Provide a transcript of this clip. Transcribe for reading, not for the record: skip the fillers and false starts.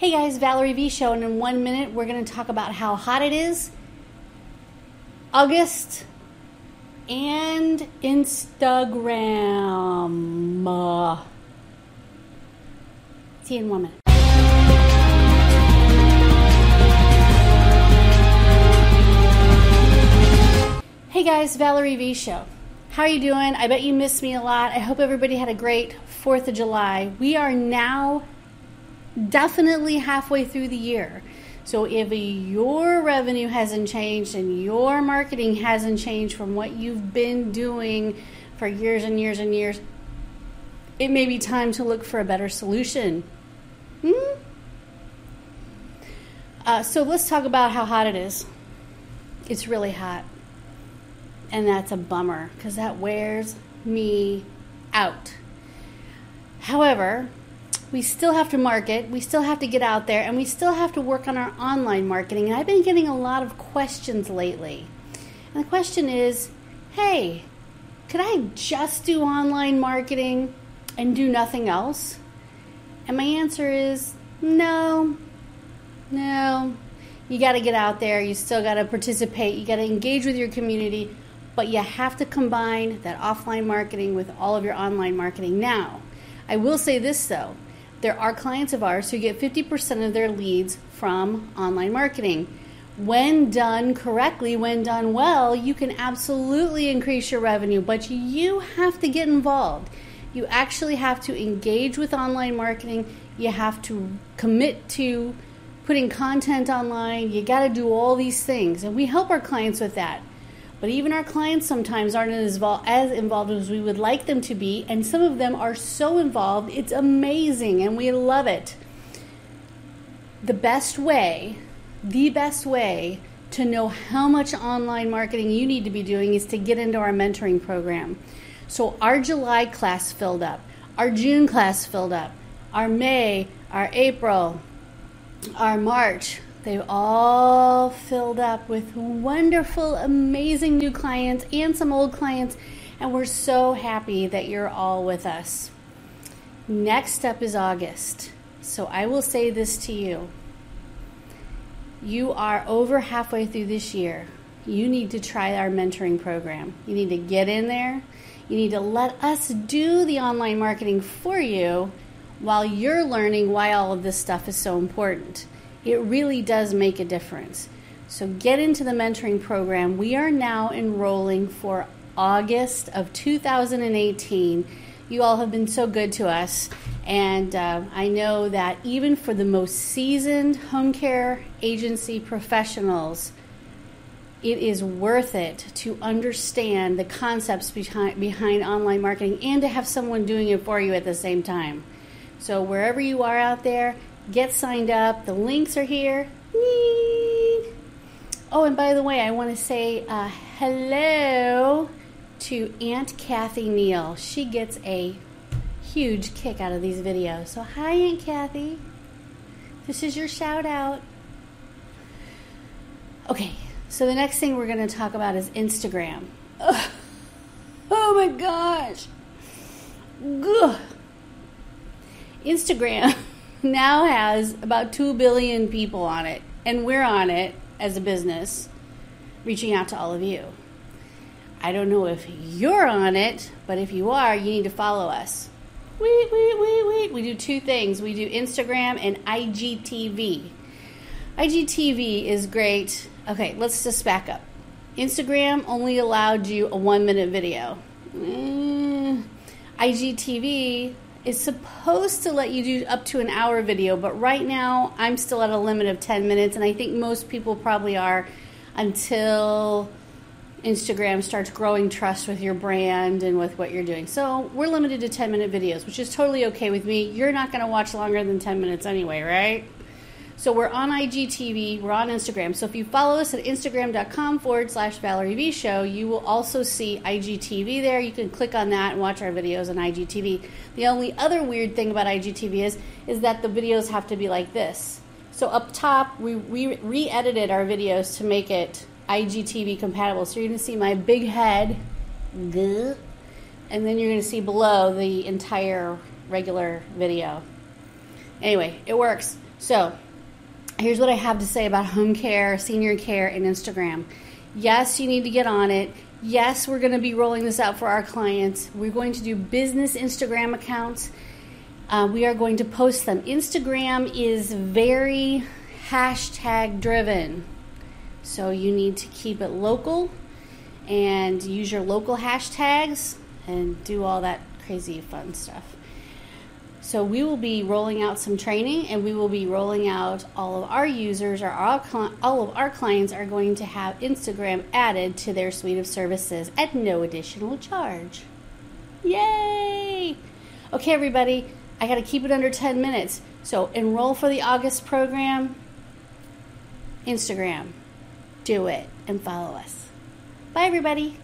Hey guys, Valerie V. Show, and in 1 minute we're going to talk about how hot it is, August, and Instagram. See you in 1 minute. Hey guys, Valerie V. Show. How are you doing? I bet you missed me a lot. I hope everybody had a great 4th of July. We are now definitely halfway through the year. So if your revenue hasn't changed and your marketing hasn't changed from what you've been doing for years and years and years, it may be time to look for a better solution. So let's talk about how hot it is. It's really hot. And that's a bummer because that wears me out. However, we still have to market, we still have to get out there, and we still have to work on our online marketing. And I've been getting a lot of questions lately. And the question is, hey, could I just do online marketing and do nothing else? And my answer is no. You got to get out there, you still got to participate, you got to engage with your community, but you have to combine that offline marketing with all of your online marketing. Now, I will say this though, there are clients of ours who get 50% of their leads from online marketing. When done correctly, when done well, you can absolutely increase your revenue, but you have to get involved. You actually have to engage with online marketing. You have to commit to putting content online. You got to do all these things, and we help our clients with that. But even our clients sometimes aren't as involved as we would like them to be, and some of them are so involved, it's amazing, and we love it. The best way to know how much online marketing you need to be doing is to get into our mentoring program. So our July class filled up, our June class filled up, our May, our April, our March. They've all filled up with wonderful, amazing new clients and some old clients, and we're so happy that you're all with us. Next up is August. So I will say this to you. You are over halfway through this year. You need to try our mentoring program. You need to get in there. You need to let us do the online marketing for you while you're learning why all of this stuff is so important. It really does make a difference. So get into the mentoring program. We are now enrolling for August of 2018. You all have been so good to us. And I know that even for the most seasoned home care agency professionals, it is worth it to understand the concepts behind online marketing and to have someone doing it for you at the same time. So wherever you are out there, get signed up. The links are here. Oh, and by the way, I want to say hello to Aunt Kathy Neal. She gets a huge kick out of these videos. So hi, Aunt Kathy. This is your shout out. Okay, so the next thing we're going to talk about is Instagram. Ugh. Oh my gosh. Ugh. Instagram now has about 2 billion people on it, and we're on it as a business, reaching out to all of you. I don't know if you're on it, but if you are, you need to follow us. Wait. We do two things. We do Instagram and IGTV. IGTV is great. Okay, let's just back up. Instagram only allowed you a 1-minute video. IGTV is supposed to let you do up to an hour video, but right now I'm still at a limit of 10 minutes, and I think most people probably are until Instagram starts growing trust with your brand and with what you're doing. So we're limited to 10-minute videos, which is totally okay with me. You're not going to watch longer than 10 minutes anyway, right? So we're on IGTV, we're on Instagram. So if you follow us at instagram.com/ValerieVShow, you will also see IGTV there. You can click on that and watch our videos on IGTV. The only other weird thing about IGTV is that the videos have to be like this. So up top, we re-edited our videos to make it IGTV compatible. So you're going to see my big head, and then you're going to see below the entire regular video. Anyway, it works. So here's what I have to say about home care, senior care, and Instagram. Yes, you need to get on it. Yes, we're going to be rolling this out for our clients. We're going to do business Instagram accounts. We are going to post them. Instagram is very hashtag driven. So you need to keep it local and use your local hashtags and do all that crazy fun stuff. So we will be rolling out some training, and we will be rolling out all of our users, or all of our clients are going to have Instagram added to their suite of services at no additional charge. Yay! Okay, everybody, I got to keep it under 10 minutes. So enroll for the August program. Instagram. Do it and follow us. Bye, everybody.